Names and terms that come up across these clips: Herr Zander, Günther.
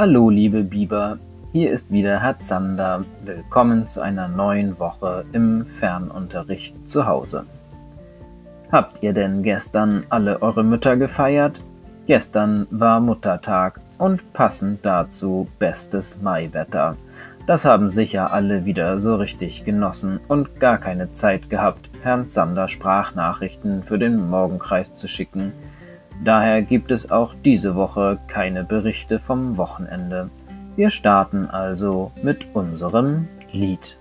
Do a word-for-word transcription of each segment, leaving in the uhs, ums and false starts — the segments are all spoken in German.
Hallo liebe Biber, hier ist wieder Herr Zander. Willkommen zu einer neuen Woche im Fernunterricht zu Hause. Habt ihr denn gestern alle eure Mütter gefeiert? Gestern war Muttertag und passend dazu bestes Maiwetter. Das haben sicher alle wieder so richtig genossen und gar keine Zeit gehabt, Herrn Zander Sprachnachrichten für den Morgenkreis zu schicken. Daher gibt es auch diese Woche keine Berichte vom Wochenende. Wir starten also mit unserem Lied.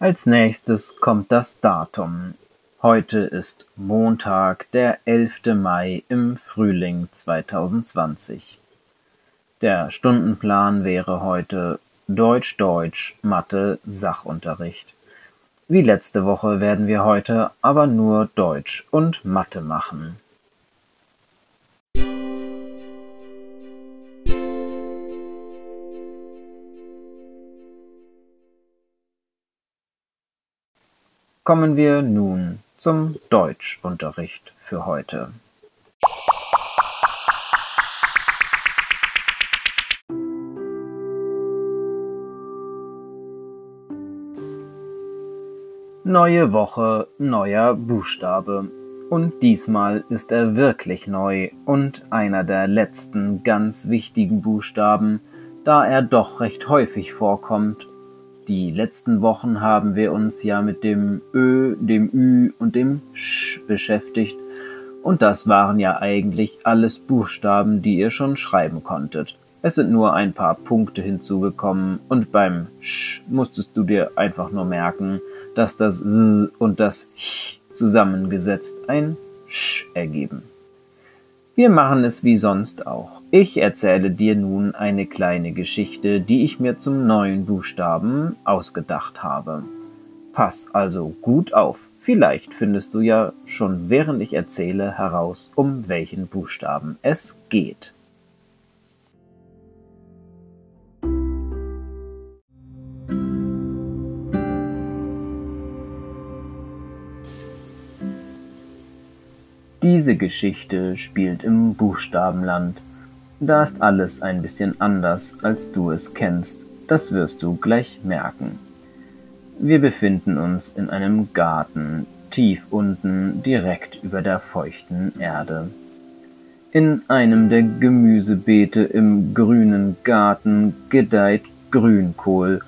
Als nächstes kommt das Datum. Heute ist Montag, der elfte Mai im Frühling zweitausendzwanzig. Der Stundenplan wäre heute Deutsch, Deutsch, Mathe, Sachunterricht. Wie letzte Woche werden wir heute aber nur Deutsch und Mathe machen. Kommen wir nun zum Deutschunterricht für heute. Neue Woche, neuer Buchstabe. Und diesmal ist er wirklich neu und einer der letzten ganz wichtigen Buchstaben, da er doch recht häufig vorkommt. Die letzten Wochen haben wir uns ja mit dem Ö, dem Ü und dem Sch beschäftigt und das waren ja eigentlich alles Buchstaben, die ihr schon schreiben konntet. Es sind nur ein paar Punkte hinzugekommen und beim Sch musstest du dir einfach nur merken, dass das S und das Ch zusammengesetzt ein Sch ergeben. Wir machen es wie sonst auch. Ich erzähle dir nun eine kleine Geschichte, die ich mir zum neuen Buchstaben ausgedacht habe. Pass also gut auf, vielleicht findest du ja schon während ich erzähle heraus, um welchen Buchstaben es geht. Diese Geschichte spielt im Buchstabenland. Da ist alles ein bisschen anders, als du es kennst, das wirst du gleich merken. Wir befinden uns in einem Garten, tief unten, direkt über der feuchten Erde. In einem der Gemüsebeete im grünen Garten gedeiht Grünkohl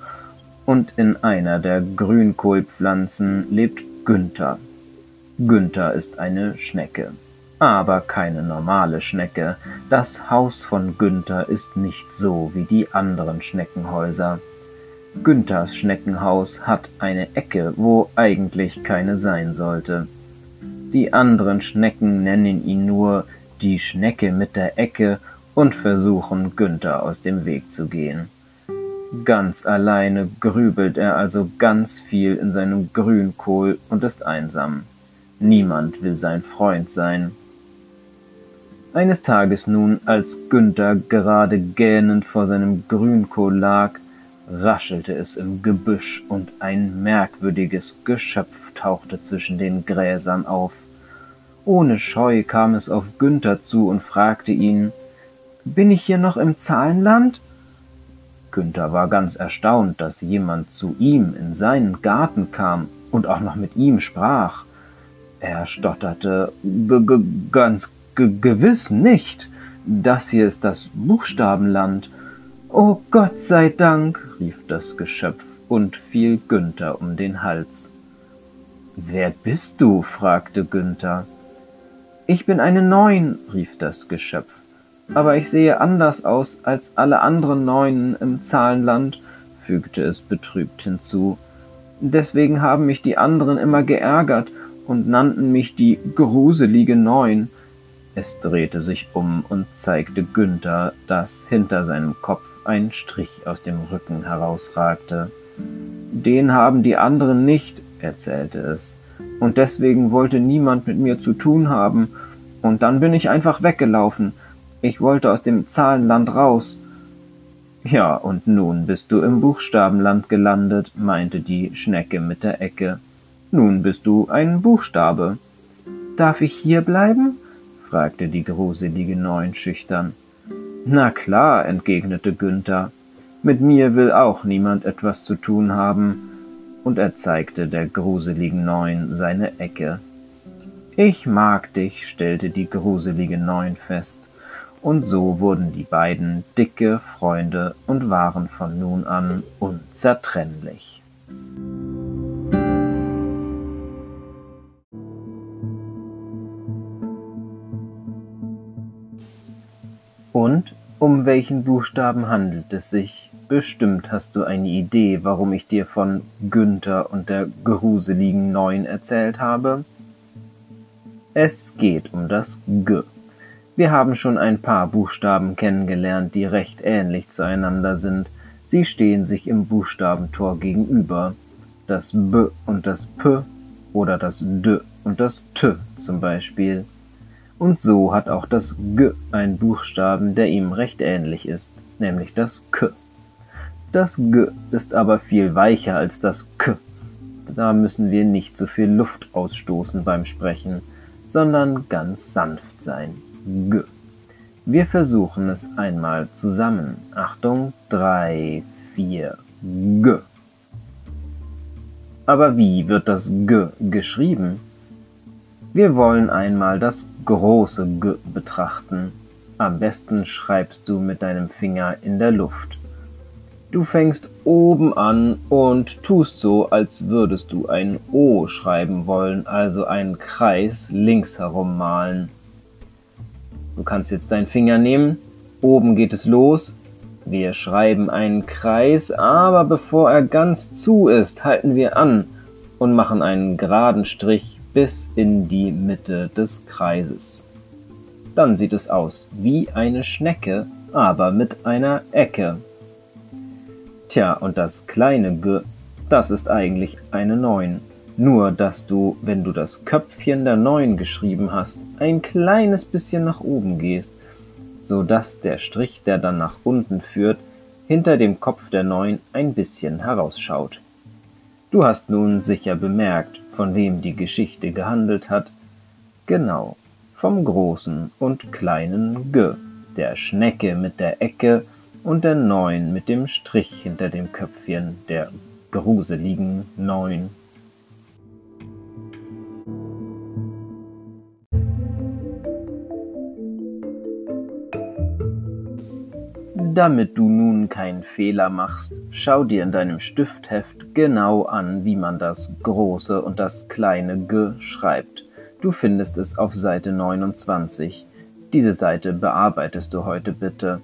und in einer der Grünkohlpflanzen lebt Günther. Günther ist eine Schnecke. Aber keine normale Schnecke. Das Haus von Günther ist nicht so wie die anderen Schneckenhäuser. Günthers Schneckenhaus hat eine Ecke, wo eigentlich keine sein sollte. Die anderen Schnecken nennen ihn nur die Schnecke mit der Ecke und versuchen, Günther aus dem Weg zu gehen. Ganz alleine grübelt er also ganz viel in seinem Grünkohl und ist einsam. Niemand will sein Freund sein. Eines Tages nun, als Günther gerade gähnend vor seinem Grünkohl lag, raschelte es im Gebüsch und ein merkwürdiges Geschöpf tauchte zwischen den Gräsern auf. Ohne Scheu kam es auf Günther zu und fragte ihn, »Bin ich hier noch im Zahlenland?« Günther war ganz erstaunt, dass jemand zu ihm in seinen Garten kam und auch noch mit ihm sprach. Er stotterte, »Ganz gewiss nicht. Das hier ist das Buchstabenland.« »Oh Gott sei Dank«, rief das Geschöpf und fiel Günther um den Hals. »Wer bist du?« fragte Günther. »Ich bin eine Neun«, rief das Geschöpf, »aber ich sehe anders aus als alle anderen Neunen im Zahlenland«, fügte es betrübt hinzu. »Deswegen haben mich die anderen immer geärgert und nannten mich die gruselige Neun.« Es drehte sich um und zeigte Günther, dass hinter seinem Kopf ein Strich aus dem Rücken herausragte. »Den haben die anderen nicht«, erzählte es, »und deswegen wollte niemand mit mir zu tun haben, und dann bin ich einfach weggelaufen, Ich wollte aus dem Zahlenland raus. Ja, und nun bist du im Buchstabenland gelandet, meinte die Schnecke mit der Ecke. Nun bist du ein Buchstabe. Darf ich hier bleiben? Fragte die gruselige Neun schüchtern. Na klar, entgegnete Günther. Mit mir will auch niemand etwas zu tun haben. Und er zeigte der gruseligen Neun seine Ecke. Ich mag dich, stellte die gruselige Neun fest. Und so wurden die beiden dicke Freunde und waren von nun an unzertrennlich. Und um welchen Buchstaben handelt es sich? Bestimmt hast du eine Idee, warum ich dir von Günther und der gruseligen Neun erzählt habe? Es geht um das G. Wir haben schon ein paar Buchstaben kennengelernt, die recht ähnlich zueinander sind. Sie stehen sich im Buchstabentor gegenüber. Das B und das P oder das D und das T zum Beispiel. Und so hat auch das G einen Buchstaben, der ihm recht ähnlich ist, nämlich das K. Das G ist aber viel weicher als das K. Da müssen wir nicht so viel Luft ausstoßen beim Sprechen, sondern ganz sanft sein. G. Wir versuchen es einmal zusammen. Achtung, drei, vier, G. Aber wie wird das G geschrieben? Wir wollen einmal das große G betrachten. Am besten schreibst du mit deinem Finger in der Luft. Du fängst oben an und tust so, als würdest du ein O schreiben wollen, also einen Kreis links herum malen. Du kannst jetzt deinen Finger nehmen, oben geht es los, wir schreiben einen Kreis, aber bevor er ganz zu ist, halten wir an und machen einen geraden Strich bis in die Mitte des Kreises. Dann sieht es aus wie eine Schnecke, aber mit einer Ecke. Tja, und das kleine G, das ist eigentlich eine Neun. Nur, dass du, wenn du das Köpfchen der Neun geschrieben hast, ein kleines bisschen nach oben gehst, sodass der Strich, der dann nach unten führt, hinter dem Kopf der Neun ein bisschen herausschaut. Du hast nun sicher bemerkt, von wem die Geschichte gehandelt hat. Genau, vom großen und kleinen G, der Schnecke mit der Ecke und der Neun mit dem Strich hinter dem Köpfchen der gruseligen Neun. Damit du nun keinen Fehler machst, schau dir in deinem Stiftheft genau an, wie man das große und das kleine G schreibt. Du findest es auf Seite neunundzwanzig. Diese Seite bearbeitest du heute bitte.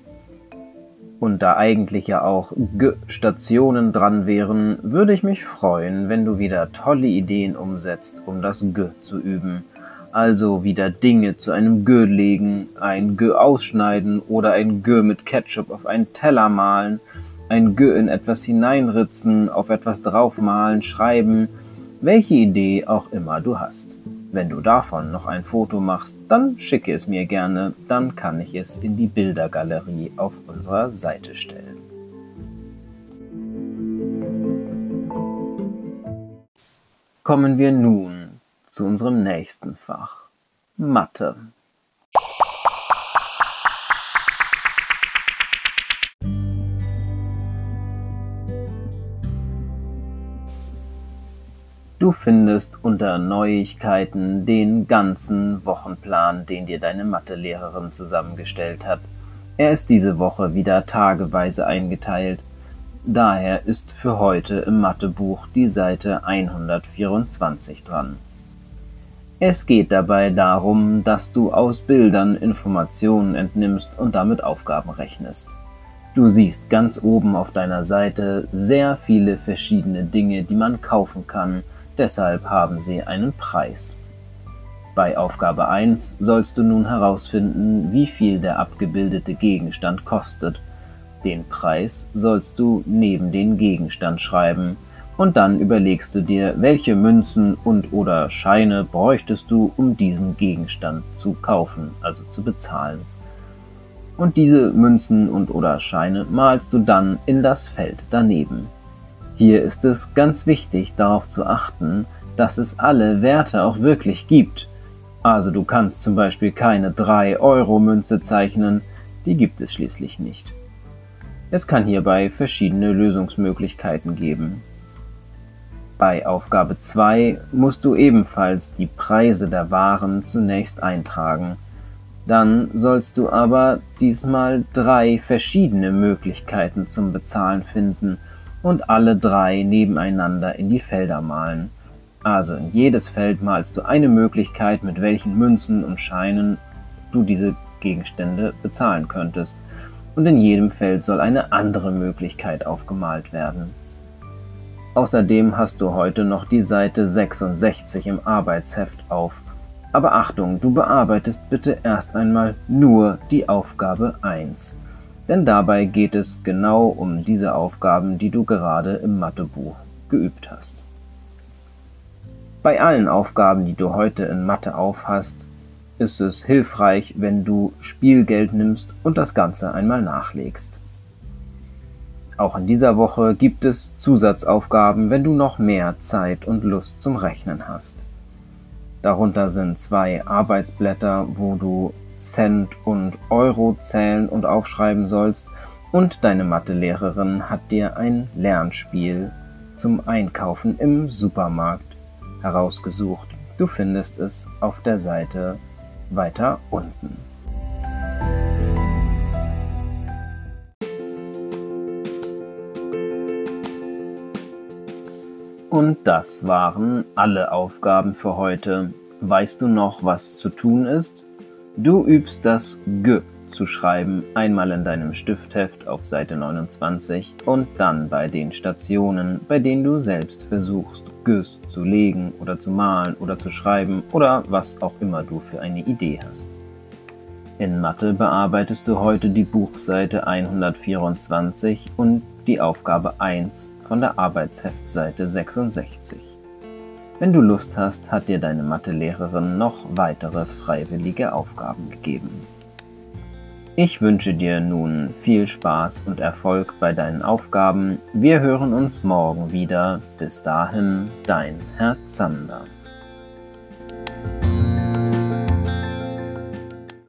Und da eigentlich ja auch G-Stationen dran wären, würde ich mich freuen, wenn du wieder tolle Ideen umsetzt, um das G zu üben. Also wieder Dinge zu einem G legen, ein G ausschneiden oder ein G mit Ketchup auf einen Teller malen, ein G in etwas hineinritzen, auf etwas draufmalen, schreiben, welche Idee auch immer du hast. Wenn du davon noch ein Foto machst, dann schicke es mir gerne, dann kann ich es in die Bildergalerie auf unserer Seite stellen. Kommen wir nun zu unserem nächsten Fach, Mathe. Du findest unter Neuigkeiten den ganzen Wochenplan, den dir deine Mathelehrerin zusammengestellt hat. Er ist diese Woche wieder tageweise eingeteilt. Daher ist für heute im Mathebuch die Seite hundertvierundzwanzig dran. Es geht dabei darum, dass du aus Bildern Informationen entnimmst und damit Aufgaben rechnest. Du siehst ganz oben auf deiner Seite sehr viele verschiedene Dinge, die man kaufen kann, deshalb haben sie einen Preis. Bei Aufgabe eins sollst du nun herausfinden, wie viel der abgebildete Gegenstand kostet. Den Preis sollst du neben den Gegenstand schreiben. Und dann überlegst du dir, welche Münzen und oder Scheine bräuchtest du, um diesen Gegenstand zu kaufen, also zu bezahlen. und diese Münzen und oder Scheine malst du dann in das Feld daneben. Hier ist es ganz wichtig, darauf zu achten, dass es alle Werte auch wirklich gibt. Also du kannst zum Beispiel keine drei Euro Münze zeichnen, die gibt es schließlich nicht. Es kann hierbei verschiedene Lösungsmöglichkeiten geben. Bei Aufgabe zwei musst du ebenfalls die Preise der Waren zunächst eintragen. Dann sollst du aber diesmal drei verschiedene Möglichkeiten zum Bezahlen finden und alle drei nebeneinander in die Felder malen. Also in jedes Feld malst du eine Möglichkeit, mit welchen Münzen und Scheinen du diese Gegenstände bezahlen könntest. Und in jedem Feld soll eine andere Möglichkeit aufgemalt werden. Außerdem hast du heute noch die Seite sechsundsechzig im Arbeitsheft auf. Aber Achtung, du bearbeitest bitte erst einmal nur die Aufgabe eins. Denn dabei geht es genau um diese Aufgaben, die du gerade im Mathebuch geübt hast. Bei allen Aufgaben, die du heute in Mathe aufhast, ist es hilfreich, wenn du Spielgeld nimmst und das Ganze einmal nachlegst. Auch in dieser Woche gibt es Zusatzaufgaben, wenn du noch mehr Zeit und Lust zum Rechnen hast. Darunter sind zwei Arbeitsblätter, wo du Cent und Euro zählen und aufschreiben sollst, und deine Mathelehrerin hat dir ein Lernspiel zum Einkaufen im Supermarkt herausgesucht. Du findest es auf der Seite weiter unten. Und das waren alle Aufgaben für heute. Weißt du noch, was zu tun ist? Du übst das G zu schreiben, einmal in deinem Stiftheft auf Seite neunundzwanzig und dann bei den Stationen, bei denen du selbst versuchst, Gs zu legen oder zu malen oder zu schreiben oder was auch immer du für eine Idee hast. In Mathe bearbeitest du heute die Buchseite hundertvierundzwanzig und die Aufgabe eins von der Arbeitsheftseite sechsundsechzig. Wenn du Lust hast, hat dir deine Mathelehrerin noch weitere freiwillige Aufgaben gegeben. Ich wünsche dir nun viel Spaß und Erfolg bei deinen Aufgaben. Wir hören uns morgen wieder. Bis dahin, dein Herr Zander.